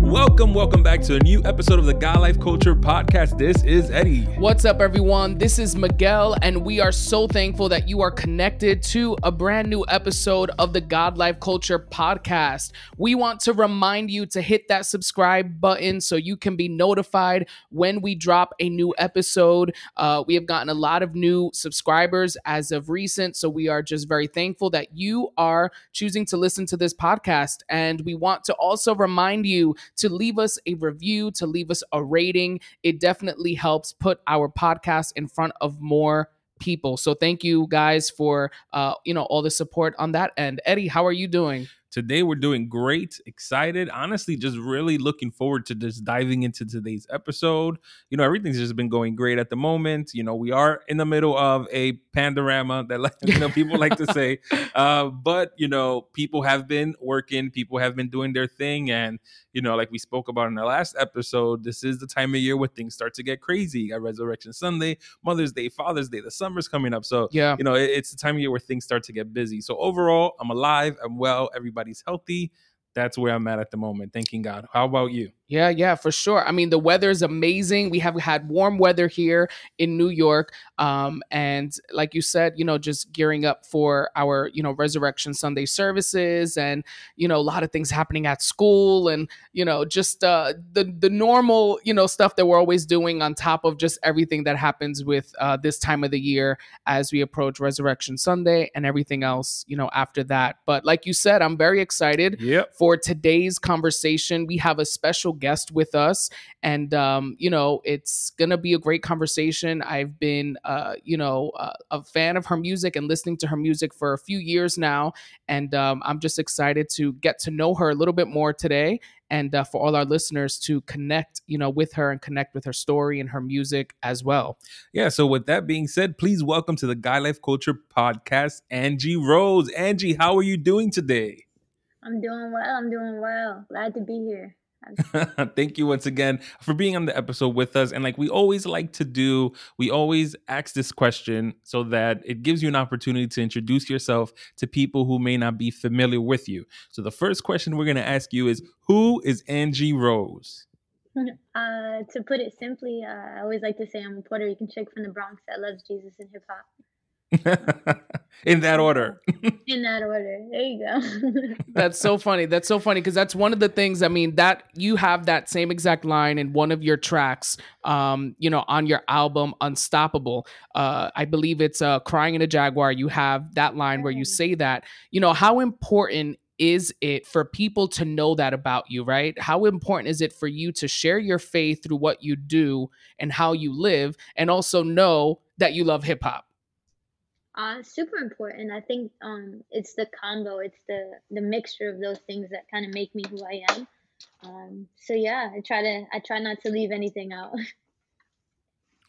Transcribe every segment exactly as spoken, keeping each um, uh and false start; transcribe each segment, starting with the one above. Welcome, welcome back to a new episode of the God Life Culture podcast. This is Eddie. What's up, everyone? This is Miguel, and we are so thankful that you are connected to a brand new episode of the God Life Culture podcast. We want to remind you to hit that subscribe button so you can be notified when we drop a new episode. Uh, we have gotten a lot of new subscribers as of recent, so we are just very thankful that you are choosing to listen to this podcast. And we want to also remind you to leave Leave us a review, to leave us a rating. It definitely helps put our podcast in front of more people. So thank you guys for uh, you know, all the support on that end. Eddie, how are you doing? Today we're doing great, excited, honestly, just really looking forward to just diving into today's episode. You know, everything's just been going great at the moment. You know, we are in the middle of a pandorama that, like, you know, people like to say, uh, but, you know, people have been working, people have been doing their thing. And, you know, like we spoke about in the last episode, this is the time of year where things start to get crazy. You got Resurrection Sunday, Mother's Day, Father's Day, the summer's coming up. So, yeah. you know, it, it's the time of year where things start to get busy. So overall, I'm alive, I'm well, everybody. Everybody's healthy. That's where I'm at at the moment. Thanking God. How about you? Yeah, yeah, for sure. I mean, the weather is amazing. We have had warm weather here in New York. Um, and like you said, you know, just gearing up for our, you know, Resurrection Sunday services and, you know, a lot of things happening at school and, you know, just uh, the, the normal, you know, stuff that we're always doing on top of just everything that happens with uh, this time of the year as we approach Resurrection Sunday and everything else, you know, after that. But like you said, I'm very excited. Yep. For For today's conversation, we have a special guest with us, and um, you know, it's gonna be a great conversation. I've been, uh, you know, uh, a fan of her music and listening to her music for a few years now, and um, I'm just excited to get to know her a little bit more today, and uh, for all our listeners to connect, you know, with her and connect with her story and her music as well. Yeah. So with that being said, please welcome to the God Life Culture podcast, Angie Rose. Angie, how are you doing today? I'm doing well. I'm doing well. Glad to be here. Thank you once again for being on the episode with us. And like we always like to do, we always ask this question so that it gives you an opportunity to introduce yourself to people who may not be familiar with you. So the first question we're going to ask you is, who is Angie Rose? Uh, to put it simply, uh, I always like to say I'm a Puerto Rican chick from the Bronx that loves Jesus and hip hop. In that order. In that order. There you go. That's so funny. That's so funny because that's one of the things, I mean, that you have that same exact line in one of your tracks, um, you know, on your album, Unstoppable. Uh, I believe it's uh, Crying in a Jaguar. You have that line where you say that, you know, how important is it for people to know that about you, right? How important is it for you to share your faith through what you do and how you live and also know that you love hip hop? Uh, super important. I think um, it's the combo. It's the, the mixture of those things that kind of make me who I am. Um, so yeah, I try to I try not to leave anything out.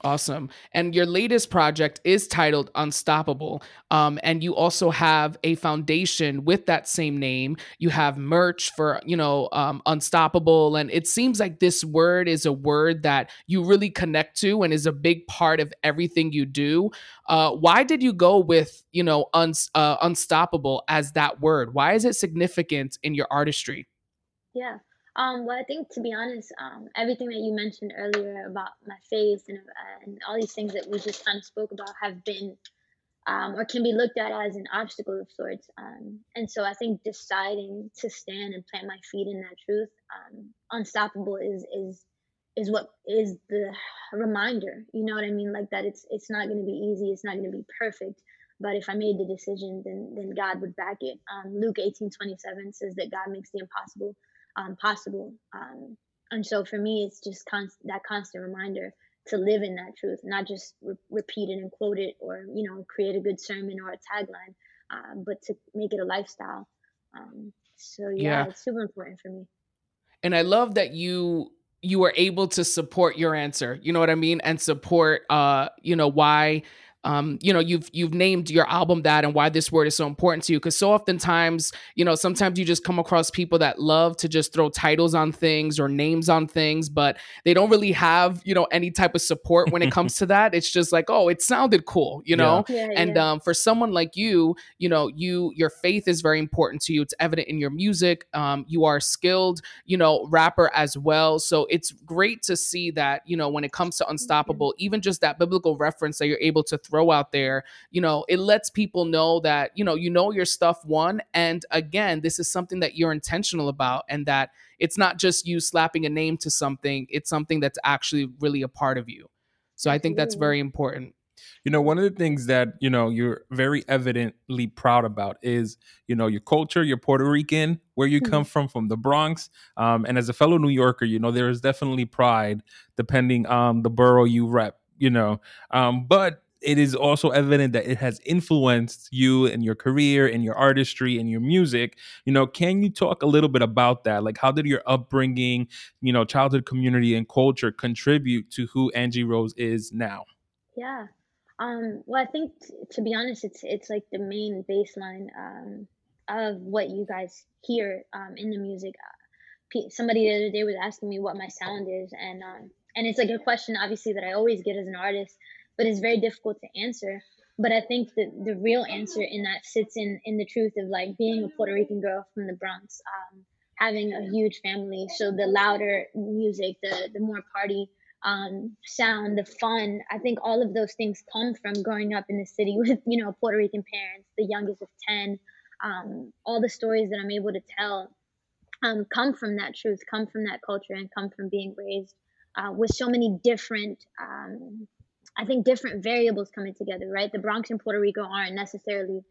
Awesome. And your latest project is titled Unstoppable. Um, and you also have a foundation with that same name. You have merch for, you know, um, Unstoppable. And it seems like this word is a word that you really connect to and is a big part of everything you do. Uh, why did you go with, you know, un- uh, Unstoppable as that word? Why is it significant in your artistry? Yeah. Um, well, I think, to be honest, um, everything that you mentioned earlier about my faith and, uh, and all these things that we just kind of spoke about have been um, or can be looked at as an obstacle of sorts. Um, and so I think deciding to stand and plant my feet in that truth, um, unstoppable is is is what is the reminder. You know what I mean? Like that it's it's not going to be easy. It's not going to be perfect. But if I made the decision, then then God would back it. Um, Luke eighteen twenty-seven says that God makes the impossible Um, possible. Um, and so for me, it's just const- that constant reminder to live in that truth, not just re- repeat it and quote it or, you know, create a good sermon or a tagline, uh, but to make it a lifestyle. Um, so yeah, yeah, it's super important for me. And I love that you you were able to support your answer. You know what I mean? And support, uh, you know, why um, you know, you've you've named your album that and why this word is so important to you. Because so oftentimes, you know, sometimes you just come across people that love to just throw titles on things or names on things, but they don't really have, you know, any type of support when it comes to that. It's just like, oh, it sounded cool, you know? Yeah. Yeah, and yeah. Um, for someone like you, you know, you your faith is very important to you. It's evident in your music. Um, you are a skilled, you know, rapper as well. So it's great to see that, you know, when it comes to Unstoppable, mm-hmm. even just that biblical reference that you're able to throw out there, you know, it lets people know that, you know, you know your stuff, one. And again, this is something that you're intentional about, and that it's not just you slapping a name to something. It's something that's actually really a part of you. So I think that's very important. You know, one of the things that, you know, you're very evidently proud about is, you know, your culture, you're Puerto Rican, where you come from, from the Bronx. Um, and as a fellow New Yorker, you know, there is definitely pride depending on the borough you rep, you know, um, but it is also evident that it has influenced you and your career and your artistry and your music. You know, can you talk a little bit about that? Like, how did your upbringing, you know, childhood community and culture contribute to who Angie Rose is now? Yeah. Um, well, I think t- to be honest, it's it's like the main baseline um, of what you guys hear um, in the music. Uh, P- somebody the other day was asking me what my sound is, and um, and it's like a question, obviously, that I always get as an artist, but it's very difficult to answer. But I think that the real answer in that sits in in the truth of, like, being a Puerto Rican girl from the Bronx, um, having a huge family. So the louder music, the the more party. Um, sound, the fun. I think all of those things come from growing up in the city with, you know, Puerto Rican parents, the youngest of ten. Um, all the stories that I'm able to tell um, come from that truth, come from that culture, and come from being raised uh, with so many different, um, I think, different variables coming together, right? The Bronx and Puerto Rico aren't necessarily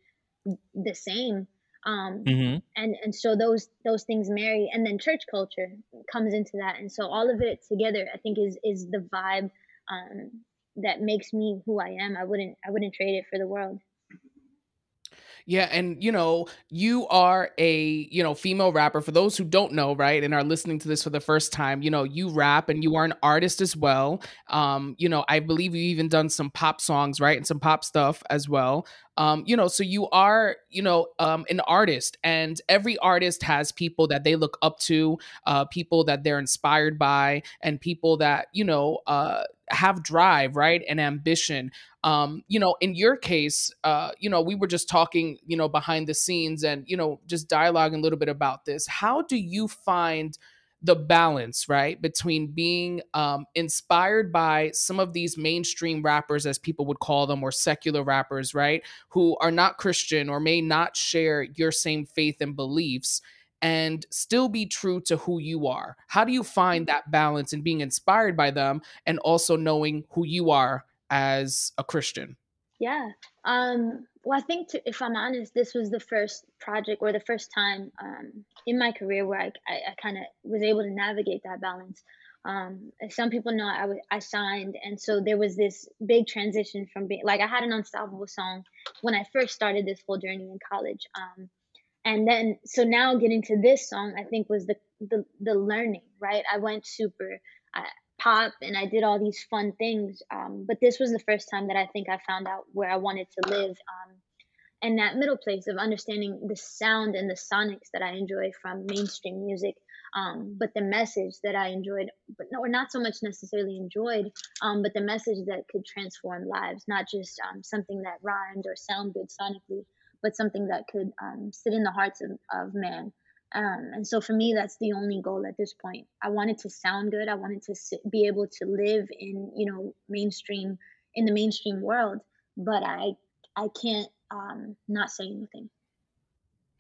the same. Um, mm-hmm. and, and so those, those things marry, and then church culture comes into that. And so all of it together, I think, is, is the vibe, um, that makes me who I am. I wouldn't, I wouldn't trade it for the world. Yeah. And, you know, you are a, you know, female rapper. For those who don't know, right, and are listening to this for the first time, you know, you rap and you are an artist as well. Um, you know, I believe you've even done some pop songs, right, and some pop stuff as well. Um, you know, so you are, you know, um, an artist, and every artist has people that they look up to, uh, people that they're inspired by, and people that, you know, uh, have drive, right, and ambition. Um, you know, in your case, uh, you know, we were just talking, you know, behind the scenes, and, you know, just dialoguing a little bit about this. How do you find the balance, right, between being um, inspired by some of these mainstream rappers, as people would call them, or secular rappers, right, who are not Christian or may not share your same faith and beliefs, and still be true to who you are? How do you find that balance in being inspired by them and also knowing who you are as a Christian? Yeah. Um, well, I think, to, if I'm honest, this was the first project or the first time um, in my career where I, I, I kind of was able to navigate that balance. Um, some people know I, w- I signed. And so there was this big transition from being like, I had an Unstoppable song when I first started this whole journey in college. Um, and then, so now getting to this song, I think, was the, the, the learning, right? I went super I, pop and I did all these fun things. Um, but this was the first time that I think I found out where I wanted to live. Um, and that middle place of understanding the sound and the sonics that I enjoy from mainstream music, um, but the message that I enjoyed, but no, or not so much necessarily enjoyed, um, but the message that could transform lives, not just um, something that rhymed or sound good sonically, but something that could um, sit in the hearts of, of man. Um, and so for me, that's the only goal at this point. I wanted to sound good. I wanted to sit, be able to live in, you know, mainstream, in the mainstream world, but I, I can't um, not say anything.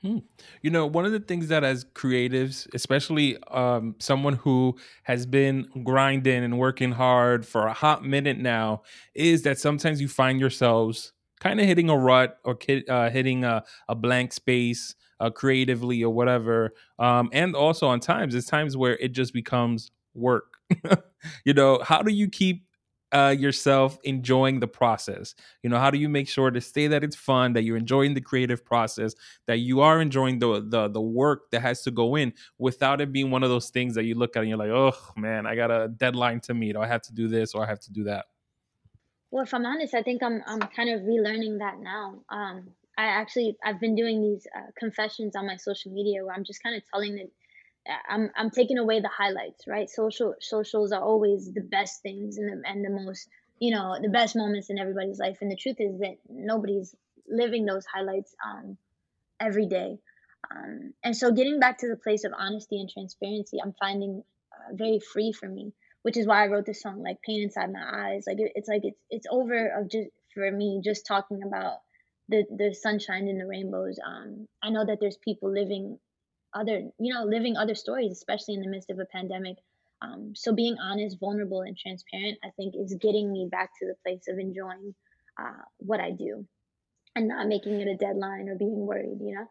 Hmm. You know, one of the things that as creatives, especially um, someone who has been grinding and working hard for a hot minute now, is that sometimes you find yourselves kind of hitting a rut or uh, hitting a, a blank space uh, creatively or whatever. Um, and also on times, it's times where it just becomes work. You know, how do you keep uh, yourself enjoying the process? You know, how do you make sure to say that it's fun, that you're enjoying the creative process, that you are enjoying the, the, the work that has to go in, without it being one of those things that you look at and you're like, oh man, I got a deadline to meet, or I have to do this, or I have to do that. Well, if I'm honest, I think I'm I'm kind of relearning that now. Um, I actually I've been doing these uh, confessions on my social media where I'm just kind of telling the I'm I'm taking away the highlights, right? Social socials are always the best things and the and the most, you know, the best moments in everybody's life. And the truth is that nobody's living those highlights um every day. Um, and so getting back to the place of honesty and transparency, I'm finding uh, very free for me, which is why I wrote this song, like Pain Inside My Eyes. Like it, it's like it's it's over of just for me just talking about the the sunshine and the rainbows. Um, I know that there's people living other, you know, living other stories, especially in the midst of a pandemic. Um, so being honest, vulnerable, and transparent, I think, is getting me back to the place of enjoying uh, what I do and not making it a deadline or being worried, you know?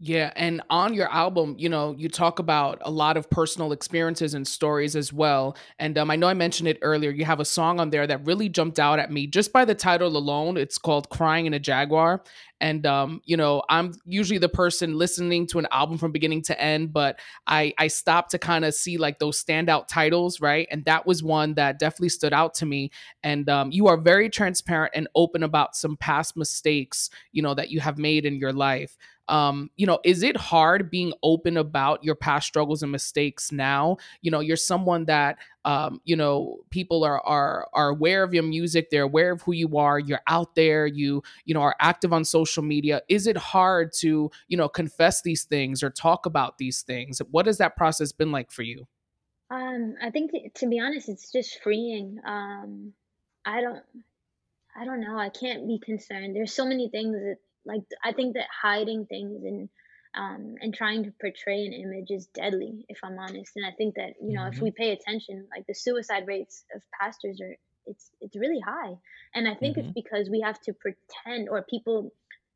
Yeah. And on your album, you know, you talk about a lot of personal experiences and stories as well. And um, I know I mentioned it earlier. You have a song on there that really jumped out at me just by the title alone. It's called Crying in a Jaguar. And, um, you know, I'm usually the person listening to an album from beginning to end, but I, I stopped to kind of see like those standout titles, right? And that was one that definitely stood out to me. And um, you are very transparent and open about some past mistakes, you know, that you have made in your life. Um, you know, is it hard being open about your past struggles and mistakes now? You know, you're someone that, um, you know, people are, are, are aware of your music. They're aware of who you are. You're out there. You, you know, are active on social media. Is it hard to, you know, confess these things or talk about these things? What has that process been like for you? Um, I think th- to be honest, it's just freeing. Um, I don't, I don't know. I can't be concerned. There's so many things that, like, I think that hiding things and um, and trying to portray an image is deadly, if I'm honest. And I think that, you know, mm-hmm. if we pay attention, like the suicide rates of pastors are, it's it's really high. And I think mm-hmm. it's because we have to pretend, or people,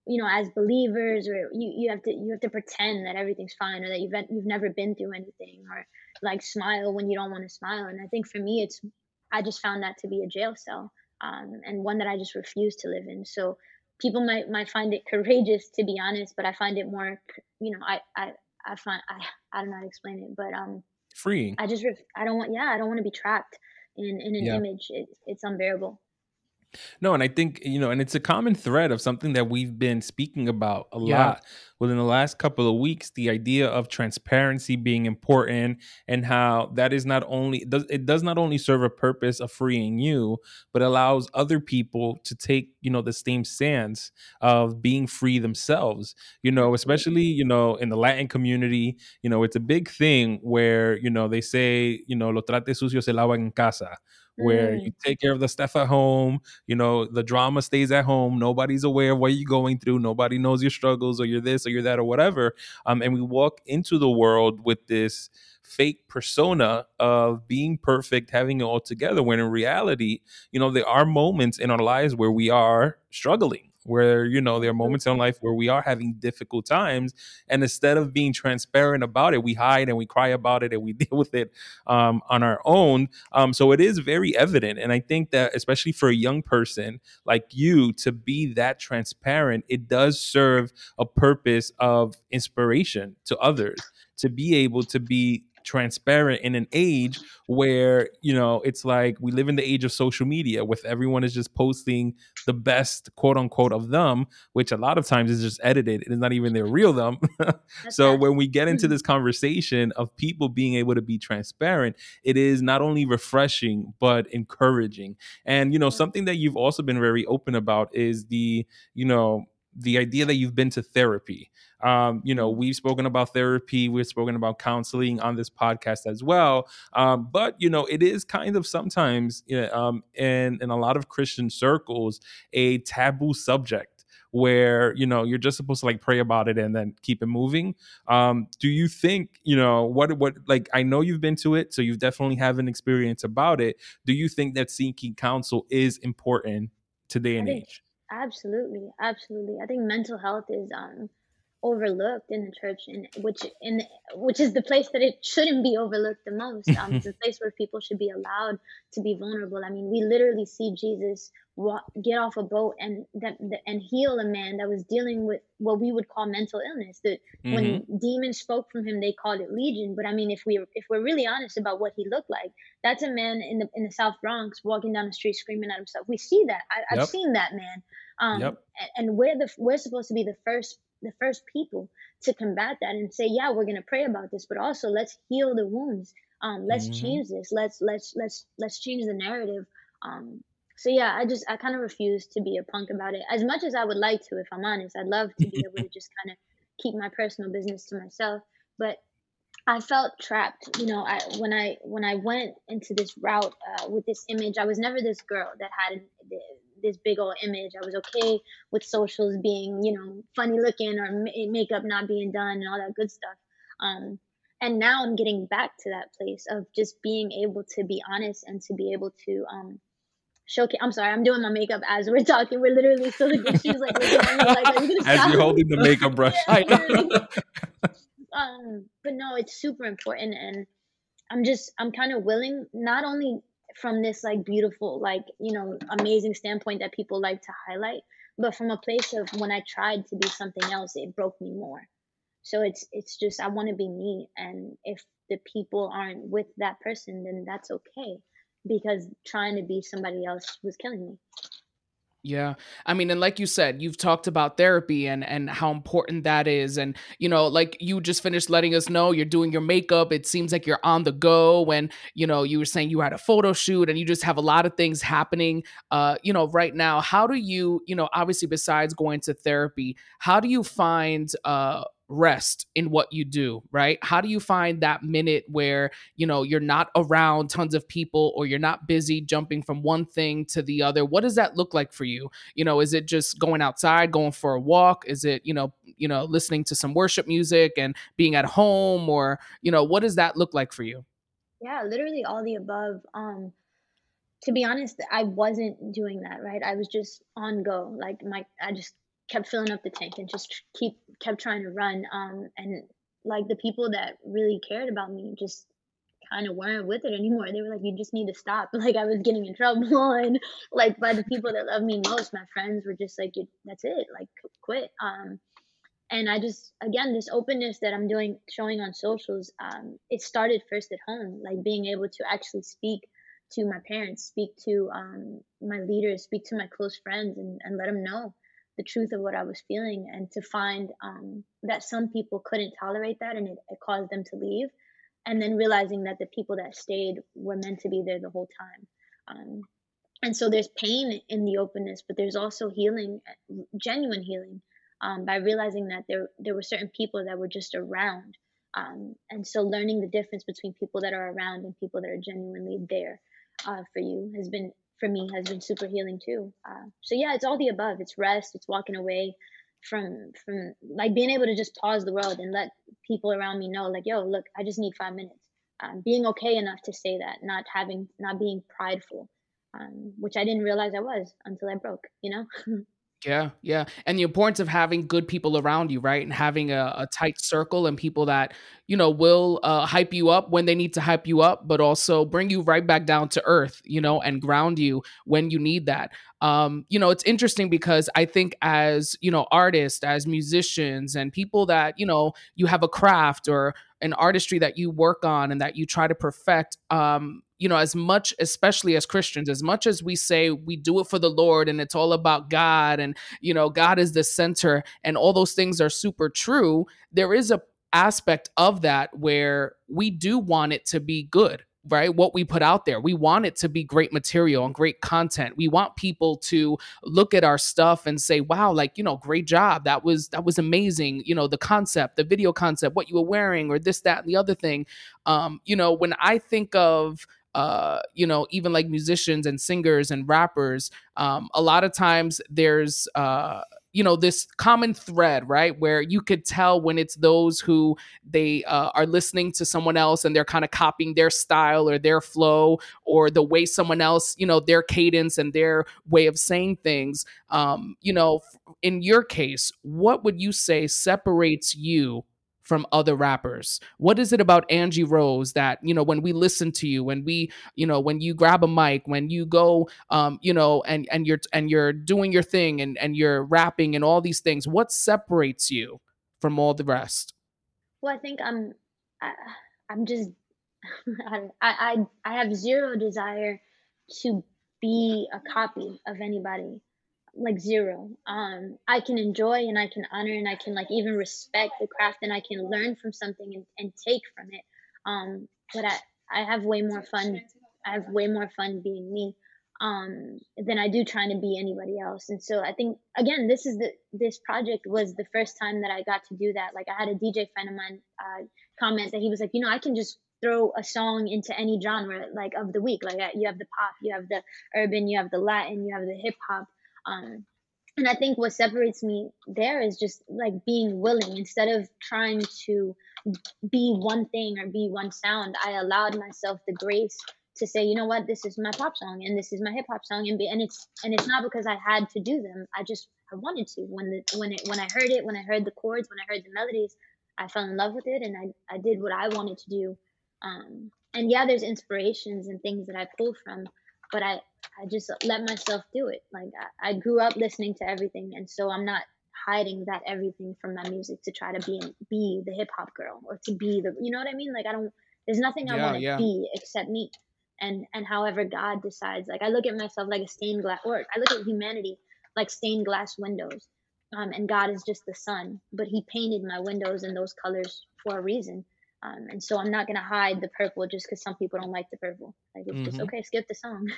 you know, as believers, or you, you have to you have to pretend that everything's fine, or that you've you've never been through anything, or like smile when you don't want to smile. And I think for me, it's I just found that to be a jail cell, um, and one that I just refuse to live in. So people might, might find it courageous, to be honest, but I find it more, you know, I, I, I find, I, I don't know how to explain it, but, um, freeing. I just, I don't want, yeah, I don't want to be trapped in, in an yeah. image. It, it's unbearable. No. And I think, you know, and it's a common thread of something that we've been speaking about a yeah. lot within the last couple of weeks, the idea of transparency being important, and how that is not only, does it does not only serve a purpose of freeing you, but allows other people to take, you know, the same stance of being free themselves, you know, especially, you know, in the Latin community, you know, it's a big thing where, you know, they say, you know, lo trate sucio se lava en casa, where you take care of the stuff at home, you know, the drama stays at home. Nobody's aware of what you're going through. Nobody knows your struggles, or you're this or you're that or whatever. Um, and we walk into the world with this fake persona of being perfect, having it all together, when in reality, you know, there are moments in our lives where we are struggling, where, you know, there are moments in life where we are having difficult times. And instead of being transparent about it, we hide and we cry about it and we deal with it um, on our own. Um, so it is very evident. And I think that especially for a young person like you to be that transparent, it does serve a purpose of inspiration to others, to be able to be transparent in an age where, you know, it's like we live in the age of social media, with everyone is just posting the best quote unquote of them, which a lot of times is just edited. It's not even their real them. So when we get into this conversation of people being able to be transparent, it is not only refreshing, but encouraging. And, you know, something that you've also been very open about is the, you know, the idea that you've been to therapy. Um, you know, we've spoken about therapy, we've spoken about counseling on this podcast as well. Um, but, you know, it is kind of sometimes, you know, um, in, in a lot of Christian circles, a taboo subject, where, you know, you're just supposed to like pray about it and then keep it moving. Um, do you think, you know, what, what, like, I know you've been to it, so you definitely have an experience about it. Do you think that seeking counsel is important today and age? Absolutely. Absolutely. I think mental health is, um, overlooked in the church, and which in which is the place that it shouldn't be overlooked the most. Um, it's a place where people should be allowed to be vulnerable. I mean, we literally see Jesus walk, get off a boat and that and heal a man that was dealing with what we would call mental illness. That mm-hmm. when demons spoke from him, they called it legion. But I mean, if we if we're really honest about what he looked like, that's a man in the in the South Bronx walking down the street screaming at himself. We see that. I, I've yep. seen that man. Um, yep. And we're the we're supposed to be the first. the first people to combat that and say, yeah, we're going to pray about this, but also let's heal the wounds. Um, let's mm-hmm. change this. Let's, let's, let's, let's change the narrative. Um, so yeah, I just, I kind of refuse to be a punk about it as much as I would like to, if I'm honest. I'd love to be able to just kind of keep my personal business to myself, but I felt trapped. You know, I, when I, when I went into this route uh, with this image, I was never this girl that had an, this big old image. I was okay with socials being, you know, funny looking or ma- makeup not being done and all that good stuff. Um, and now I'm getting back to that place of just being able to be honest and to be able to um, showcase. I'm sorry, I'm doing my makeup as we're talking. We're literally still like, she's like, looking at me like, are you gonna stop? As you're holding the makeup brush. Yeah, um, but no, it's super important. And I'm just, I'm kind of willing, not only from this like beautiful, like, you know, amazing standpoint that people like to highlight, but from a place of when I tried to be something else, it broke me more. So it's it's just I want to be me, and if the people aren't with that person, then that's okay, because trying to be somebody else was killing me. Yeah. I mean, and like you said, you've talked about therapy and, and how important that is. And, you know, like you just finished letting us know you're doing your makeup. It seems like you're on the go. And, you know, you were saying you had a photo shoot and you just have a lot of things happening, uh, you know, right now. How do you, you know, obviously besides going to therapy, how do you find, uh, rest in what you do, right? How do you find that minute where, you know, you're not around tons of people or you're not busy jumping from one thing to the other? What does that look like for you? You know, is it just going outside, going for a walk? Is it, you know, you know, listening to some worship music and being at home, or, you know, what does that look like for you? Yeah, literally all the above. Um, to be honest, I wasn't doing that, right? I was just on go. Like my, I just kept filling up the tank and just keep kept trying to run. Um, and like the people that really cared about me just kind of weren't with it anymore. They were like, you just need to stop. Like I was getting in trouble. And like by the people that loved me most, my friends were just like, that's it, like quit. Um, and I just, again, this openness that I'm doing, showing on socials, um, it started first at home, like being able to actually speak to my parents, speak to um, my leaders, speak to my close friends and, and let them know the truth of what I was feeling, and to find um, that some people couldn't tolerate that and it, it caused them to leave. And then realizing that the people that stayed were meant to be there the whole time. Um, and so there's pain in the openness, but there's also healing, genuine healing, um, by realizing that there, there were certain people that were just around. Um, and so learning the difference between people that are around and people that are genuinely there uh, for you has been for me has been super healing too. Uh, so yeah, it's all the above. It's rest, it's walking away from, from like being able to just pause the world and let people around me know like, yo, look, I just need five minutes. Um, being okay enough to say that, not having, not being prideful, um, which I didn't realize I was until I broke, you know? Yeah. Yeah. And the importance of having good people around you, right? And having a, a tight circle and people that, you know, will uh, hype you up when they need to hype you up, but also bring you right back down to earth, you know, and ground you when you need that. Um, you know, it's interesting because I think as, you know, artists, as musicians and people that, you know, you have a craft or an artistry that you work on and that you try to perfect, um, you know, as much, especially as Christians, as much as we say we do it for the Lord and it's all about God and, you know, God is the center and all those things are super true, there is a aspect of that where we do want it to be good, right? What we put out there, we want it to be great material and great content. We want people to look at our stuff and say, wow, like, you know, great job. That was, that was amazing. You know, the concept, the video concept, what you were wearing or this, that, and the other thing. Um, you know, when I think of, uh, you know, even like musicians and singers and rappers, um, a lot of times there's, uh, you know, this common thread, right, where you could tell when it's those who they uh, are listening to someone else and they're kind of copying their style or their flow or the way someone else, you know, their cadence and their way of saying things, um, you know, f- in your case, what would you say separates you from other rappers? What is it about Angie Rose that, you know, when we listen to you, when we, you know, when you grab a mic, when you go, um, you know, and, and you're, and you're doing your thing and, and you're rapping and all these things, what separates you from all the rest? Well, I think I'm, I, I'm just, I, I, I have zero desire to be a copy of anybody. Like zero. Um, I can enjoy and I can honor and I can like even respect the craft and I can learn from something and, and take from it. Um, but I, I have way more fun. I have way more fun being me um, than I do trying to be anybody else. And so I think, again, this is the, this project was the first time that I got to do that. Like I had a D J friend of mine uh, comment that he was like, you know, I can just throw a song into any genre like of the week. Like you have the pop, you have the urban, you have the Latin, you have the hip hop. Um, and I think what separates me there is just like being willing. Instead of trying to be one thing or be one sound, I allowed myself the grace to say, you know what, this is my pop song and this is my hip hop song, and be, and it's and it's not because I had to do them. I just I wanted to. When the when it when I heard it, when I heard the chords, when I heard the melodies, I fell in love with it, and I I did what I wanted to do. Um, and yeah, there's inspirations and things that I pull from, but I. I just let myself do it. Like I, I grew up listening to everything, and so I'm not hiding that everything from my music to try to be be the hip hop girl or to be the, you know what I mean? Like I don't. There's nothing I yeah, want to yeah. be except me, and and however God decides. Like I look at myself like a stained glass, or I look at humanity like stained glass windows, um, and God is just the sun, but He painted my windows in those colors for a reason. Um, and so I'm not gonna hide the purple just because some people don't like the purple. Like it's mm-hmm. just okay, skip the song.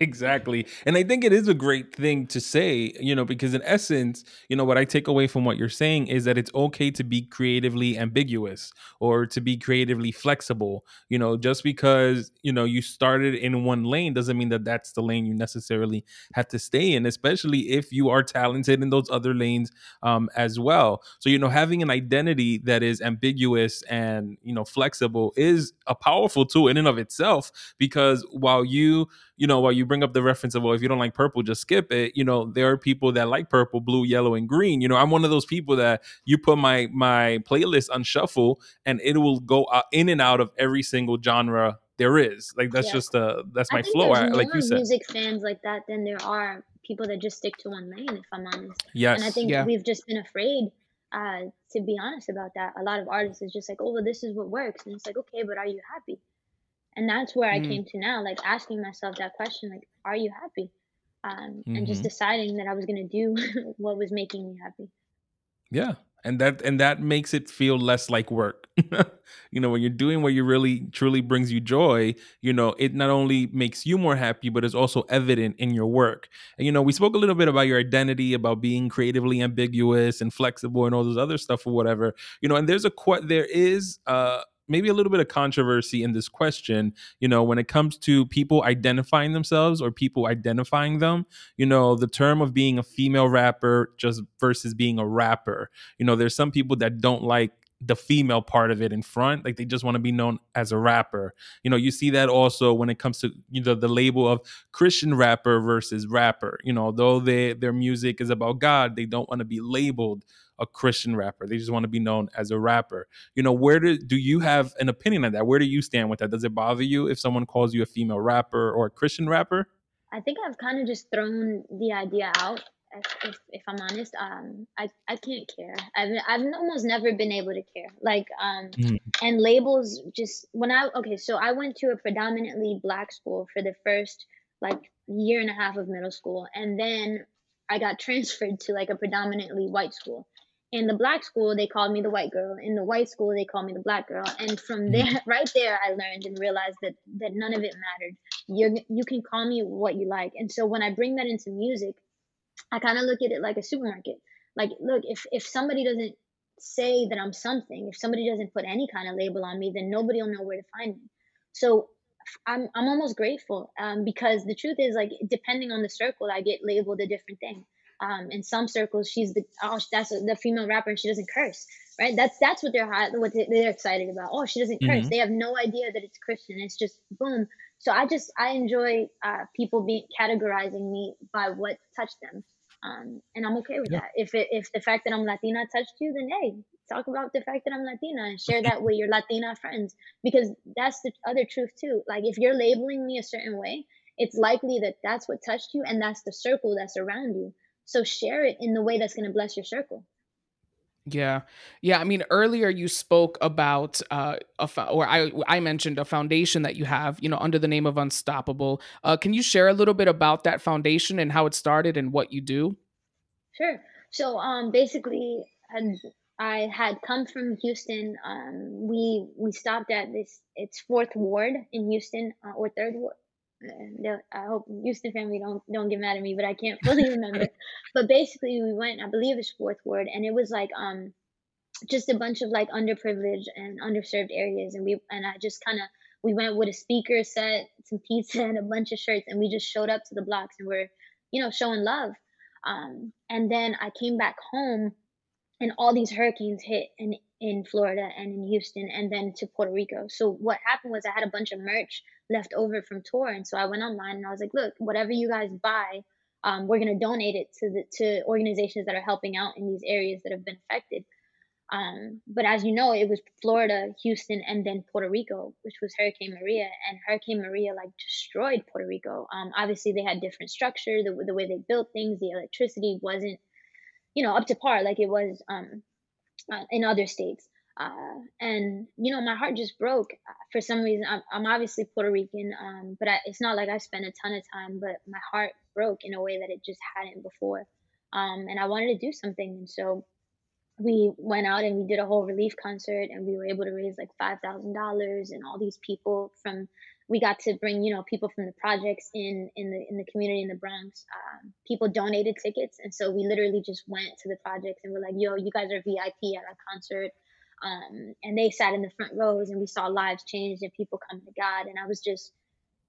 Exactly. And I think it is a great thing to say, you know, because in essence, you know, what I take away from what you're saying is that it's okay to be creatively ambiguous or to be creatively flexible. You know, just because, you know, you started in one lane doesn't mean that that's the lane you necessarily have to stay in, especially if you are talented in those other lanes um, as well. So, you know, having an identity that is ambiguous and, you know, flexible is a powerful tool in and of itself, because while you, you know, while you bring up the reference of, well, if you don't like purple, just skip it. You know, there are people that like purple, blue, yellow, and green. You know, I'm one of those people that you put my my playlist on shuffle and it will go out, in and out of every single genre there is. Like that's yeah. just uh that's my I think flow. There's I, like more you said, music fans like that than there are people that just stick to one lane. If I'm honest, yes, and I think yeah. we've just been afraid. Uh, to be honest about that, a lot of artists is just like, oh, well, this is what works, and it's like, okay, but are you happy? And that's where I mm. came to now, like asking myself that question, like, are you happy? Um, mm-hmm. And just deciding that I was going to do what was making me happy. Yeah. And that and that makes it feel less like work. You know, when you're doing what you really truly brings you joy, you know, it not only makes you more happy, but it's also evident in your work. And, you know, we spoke a little bit about your identity, about being creatively ambiguous and flexible and all those other stuff or whatever, you know, and there's a there is uh maybe a little bit of controversy in this question, you know, when it comes to people identifying themselves or people identifying them, you know, the term of being a female rapper just versus being a rapper. You know, there's some people that don't like the female part of it in front, like they just want to be known as a rapper. You know, you see that also when it comes to, you know, the label of Christian rapper versus rapper. You know, although they, their music is about God, they don't want to be labeled a Christian rapper. They just want to be known as a rapper. You know, where do, do you have an opinion on that? Where do you stand with that? Does it bother you if someone calls you a female rapper or a Christian rapper? I think I've kind of just thrown the idea out. If, if, if I'm honest, um, I, I can't care. I've, I've almost never been able to care. Like, um, mm. and labels just when I, okay, so I went to a predominantly black school for the first like year and a half of middle school. And then I got transferred to like a predominantly white school. In the black school, they called me the white girl. In the white school, they called me the black girl. And from there, right there, I learned and realized that, that none of it mattered. You're, you can call me what you like. And so when I bring that into music, I kind of look at it like a supermarket. Like, look, if, if somebody doesn't say that I'm something, if somebody doesn't put any kind of label on me, then nobody will know where to find me. So I'm, I'm almost grateful um, because the truth is, like, depending on the circle, I get labeled a different thing. Um, in some circles, she's the oh, that's the female rapper, and she doesn't curse, right? That's that's what they're what they're excited about. Oh, she doesn't curse. Mm-hmm. They have no idea that it's Christian. It's just boom. So I just I enjoy uh, people being categorizing me by what touched them, um, and I'm okay with yeah. that. If it, if the fact that I'm Latina touched you, then hey, talk about the fact that I'm Latina and share that with your Latina friends, because that's the other truth too. Like if you're labeling me a certain way, it's likely that that's what touched you and that's the circle that's around you. So share it in the way that's going to bless your circle. Yeah. Yeah. I mean, earlier you spoke about, uh, a fo- or I, I mentioned a foundation that you have, you know, under the name of Unstoppable. Uh, can you share a little bit about that foundation and how it started and what you do? Sure. So, um, basically I had come from Houston. Um, we, we stopped at this, it's Fourth Ward in Houston, uh, or Third Ward. I hope Houston family don't don't get mad at me, but I can't fully remember. But basically, we went, I believe it's Fourth Ward, and it was like um, just a bunch of like underprivileged and underserved areas, and we and I just kind of we went with a speaker set, some pizza, and a bunch of shirts, and we just showed up to the blocks and we're, you know, showing love. Um, and then I came back home, and all these hurricanes hit in in Florida and in Houston, and then to Puerto Rico. So what happened was I had a bunch of merch left over from tour, and so I went online and I was like, look, whatever you guys buy, um, we're gonna donate it to the to organizations that are helping out in these areas that have been affected. Um, but as you know, it was Florida, Houston, and then Puerto Rico, which was Hurricane Maria, and Hurricane Maria like destroyed Puerto Rico. Um, obviously they had different structure, the the way they built things, the electricity wasn't, you know, up to par like it was um, uh, in other states. Uh, and, you know, my heart just broke for some reason. I'm, I'm obviously Puerto Rican, um, but I, it's not like I spent a ton of time, but my heart broke in a way that it just hadn't before. Um, and I wanted to do something. And so we went out and we did a whole relief concert, and we were able to raise like five thousand dollars, and all these people from, we got to bring, you know, people from the projects in, in the, in the community in the Bronx. Um, people donated tickets. And so we literally just went to the projects and we're like, yo, you guys are V I P at our concert. Um, and they sat in the front rows, and we saw lives changed and people come to God. And I was just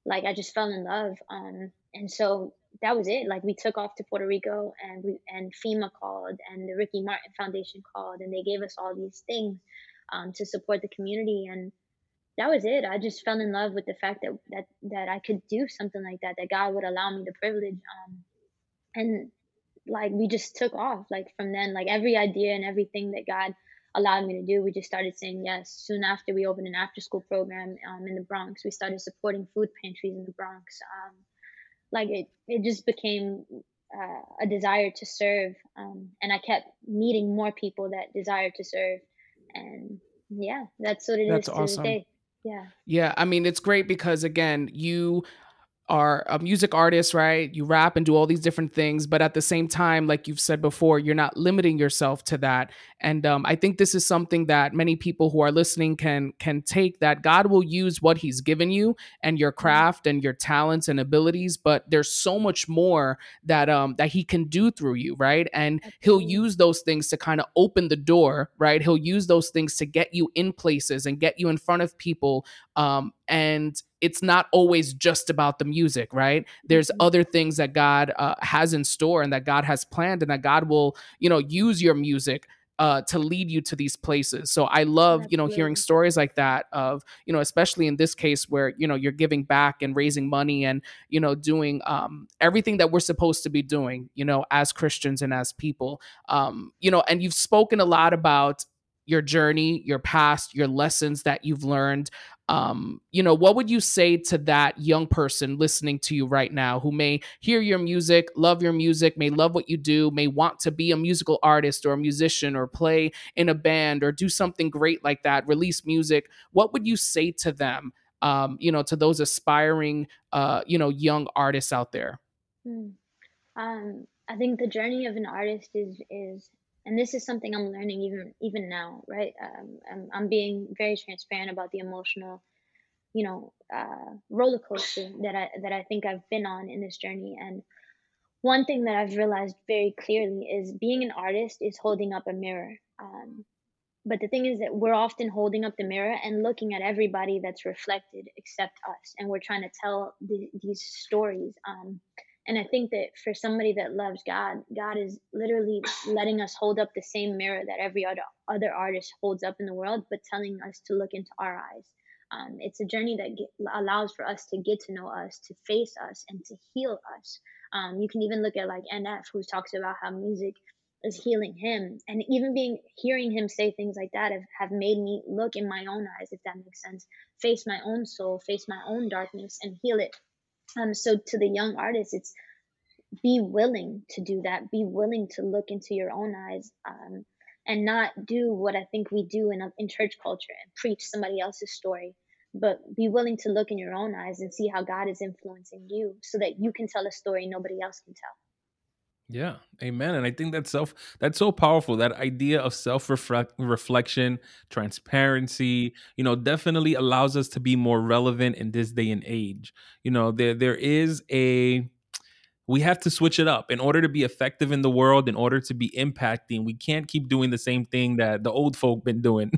like, I just fell in love. Um, and so that was it. Like we took off to Puerto Rico, and we, and FEMA called, and the Ricky Martin Foundation called, and they gave us all these things, um, to support the community. And that was it. I just fell in love with the fact that, that, that I could do something like that, that God would allow me the privilege. Um, and like, we just took off like from then, like every idea and everything that God allowed me to do, we just started saying yes. Soon after, we opened an after-school program um, in the Bronx. We started supporting food pantries in the Bronx. Um, like it, it just became uh, a desire to serve, um, and I kept meeting more people that desired to serve. And yeah, that's what it that's is awesome. To this day. Yeah. Yeah, I mean, it's great because again, you are a music artist, right? You rap and do all these different things, but at the same time, like you've said before, you're not limiting yourself to that. And um, I think this is something that many people who are listening can can take, that God will use what he's given you and your craft and your talents and abilities, but there's so much more that um, that he can do through you, right? And he'll use those things to kind of open the door, right? He'll use those things to get you in places and get you in front of people. Um, and it's not always just about the music, right? There's other things that God uh, has in store and that God has planned, and that God will, you know, use your music uh, to lead you to these places. So I love, you know, hearing stories like that of, you know, especially in this case where, you know, you're giving back and raising money and, you know, doing um, everything that we're supposed to be doing, you know, as Christians and as people, um, you know, and you've spoken a lot about your journey, your past, your lessons that you've learned. Um, you know, what would you say to that young person listening to you right now who may hear your music, love your music, may love what you do, may want to be a musical artist or a musician or play in a band or do something great like that, release music? What would you say to them, um, you know, to those aspiring, uh, you know, young artists out there? Mm. Um, I think the journey of an artist is, is, and this is something I'm learning even even now, right? Um, I'm, I'm being very transparent about the emotional, you know, uh, roller coaster that I that I think I've been on in this journey. And one thing that I've realized very clearly is being an artist is holding up a mirror. Um, but the thing is that we're often holding up the mirror and looking at everybody that's reflected except us, and we're trying to tell the, these stories. Um, And I think that for somebody that loves God, God is literally letting us hold up the same mirror that every other, other artist holds up in the world, but telling us to look into our eyes. Um, it's a journey that get, allows for us to get to know us, to face us, and to heal us. Um, you can even look at like N F, who talks about how music is healing him. And even being hearing him say things like that have, have made me look in my own eyes, if that makes sense, face my own soul, face my own darkness, and heal it. Um, so to the young artists, it's be willing to do that. Be willing to look into your own eyes, um, and not do what I think we do in, in church culture and preach somebody else's story, but be willing to look in your own eyes and see how God is influencing you so that you can tell a story nobody else can tell. Yeah. Amen. And I think that's self, that's so powerful, that idea of self-reflection, transparency, you know, definitely allows us to be more relevant in this day and age. You know, there, there is a, we have to switch it up in order to be effective in the world, in order to be impacting. We can't keep doing the same thing that the old folk been doing,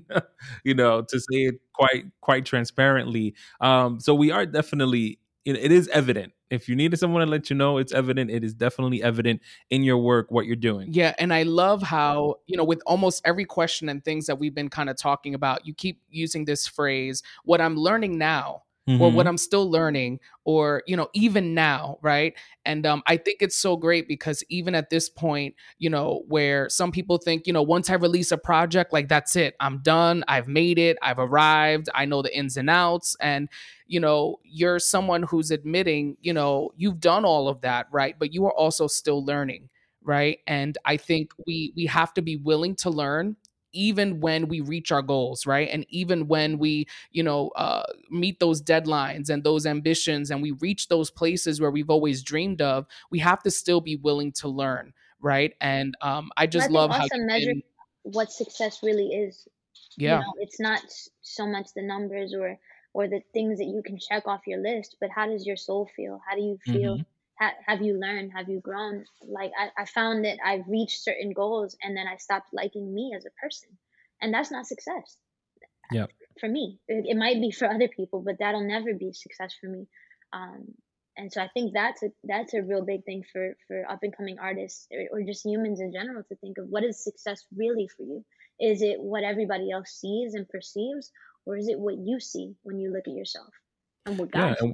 you know, to say it quite, quite transparently. Um, so we are definitely, it, it is evident. If you needed someone to let you know, it's evident. It is definitely evident in your work, what you're doing. Yeah. And I love how, you know, with almost every question and things that we've been kind of talking about, you keep using this phrase, what I'm learning now, mm-hmm. or what I'm still learning, or, you know, even now. Right. And um, I think it's so great because even at this point, you know, where some people think, you know, once I release a project, like that's it, I'm done. I've made it. I've arrived. I know the ins and outs. And, you know, you're someone who's admitting, you know, you've done all of that, right? But you are also still learning, right? And I think we we have to be willing to learn even when we reach our goals, right? And even when we, you know, uh, meet those deadlines and those ambitions and we reach those places where we've always dreamed of, we have to still be willing to learn, right? And um, I just I love how you measure can... what success really is. Yeah. You know, it's not so much the numbers or or the things that you can check off your list, but how does your soul feel? How do you feel? Mm-hmm. Ha- have you learned? Have you grown? Like I, I found that I reached certain goals and then I stopped liking me as a person. And that's not success. Yeah. For me, it, it might be for other people, but that'll never be success for me. Um, and so I think that's a, that's a real big thing for, for up and coming artists or, or just humans in general to think of, what is success really for you? Is it what everybody else sees and perceives? Or is it what you see when you look at yourself and what God sees?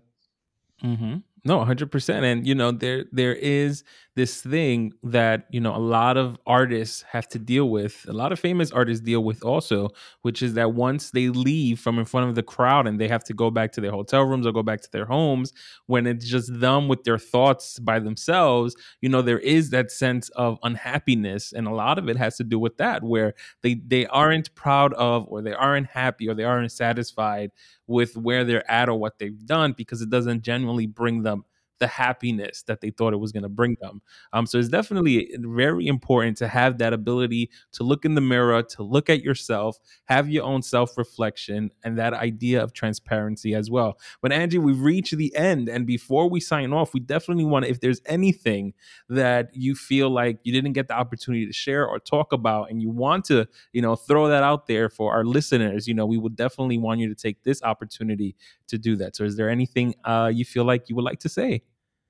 Yeah. Mm-hmm. No, one hundred percent. And, you know, there there is this thing that, you know, a lot of artists have to deal with, a lot of famous artists deal with also, which is that once they leave from in front of the crowd and they have to go back to their hotel rooms or go back to their homes, when it's just them with their thoughts by themselves, you know, there is that sense of unhappiness. And a lot of it has to do with that, where they, they aren't proud of, or they aren't happy, or they aren't satisfied with where they're at or what they've done, because it doesn't genuinely bring them the happiness that they thought it was going to bring them. Um, so it's definitely very important to have that ability to look in the mirror, to look at yourself, have your own self-reflection, and that idea of transparency as well. But Angie, we've reached the end. And before we sign off, we definitely want to, if there's anything that you feel like you didn't get the opportunity to share or talk about, and you want to, you know, throw that out there for our listeners, you know, we would definitely want you to take this opportunity to do that. So is there anything uh, you feel like you would like to say?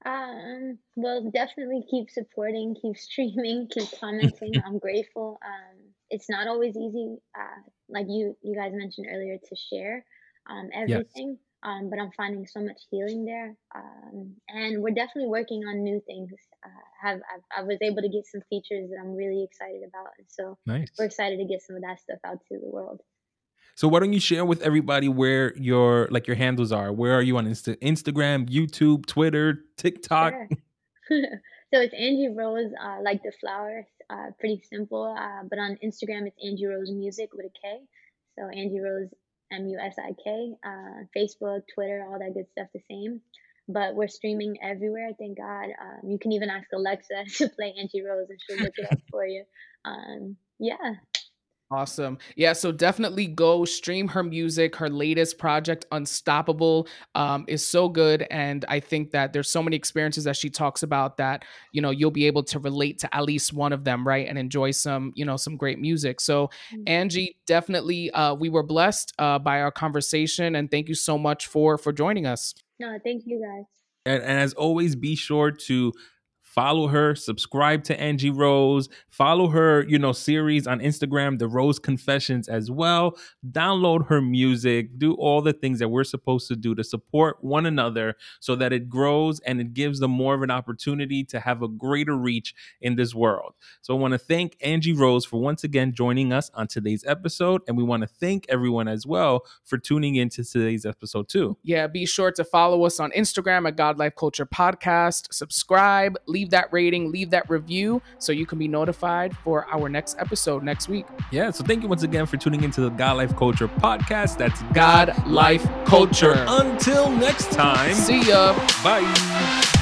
Um, well, definitely keep supporting, keep streaming, keep commenting. I'm grateful. Um, it's not always easy, uh, like you, you guys mentioned earlier, to share um, everything, yes. um, but I'm finding so much healing there. Um, and we're definitely working on new things. Uh, have, I've, I was able to get some features that I'm really excited about. So nice. We're excited to get some of that stuff out to the world. So why don't you share with everybody where your, like your handles are? Where are you on Insta- Instagram, YouTube, Twitter, TikTok? Sure. So it's Angie Rose, uh, like the flower, uh, pretty simple. Uh, but on Instagram, it's Angie Rose Music with a K. So Angie Rose, M U S I K. Uh, Facebook, Twitter, all that good stuff, the same. But we're streaming everywhere, thank God. Um, you can even ask Alexa to play Angie Rose and she'll look it up for you. Um, yeah. Awesome. Yeah. So definitely go stream her music. Her latest project, Unstoppable, um, is so good. And I think that there's so many experiences that she talks about that, you know, you'll be able to relate to at least one of them, right? And enjoy some, you know, some great music. So mm-hmm. Angie, definitely, uh, we were blessed uh, by our conversation, and thank you so much for, for joining us. No, thank you guys. And, and as always, be sure to follow her, subscribe to Angie Rose, follow her, you know, series on Instagram, The Rose Confessions as well. Download her music, do all the things that we're supposed to do to support one another so that it grows and it gives them more of an opportunity to have a greater reach in this world. So I want to thank Angie Rose for once again joining us on today's episode. And we want to thank everyone as well for tuning into today's episode too. Yeah, be sure to follow us on Instagram at God Life Culture Podcast, subscribe, leave that rating, leave that review so you can be notified for our next episode next week. Yeah, so thank you once again for tuning into the God Life Culture Podcast. That's God, God Life Culture. Culture. Until next time. See ya. Bye.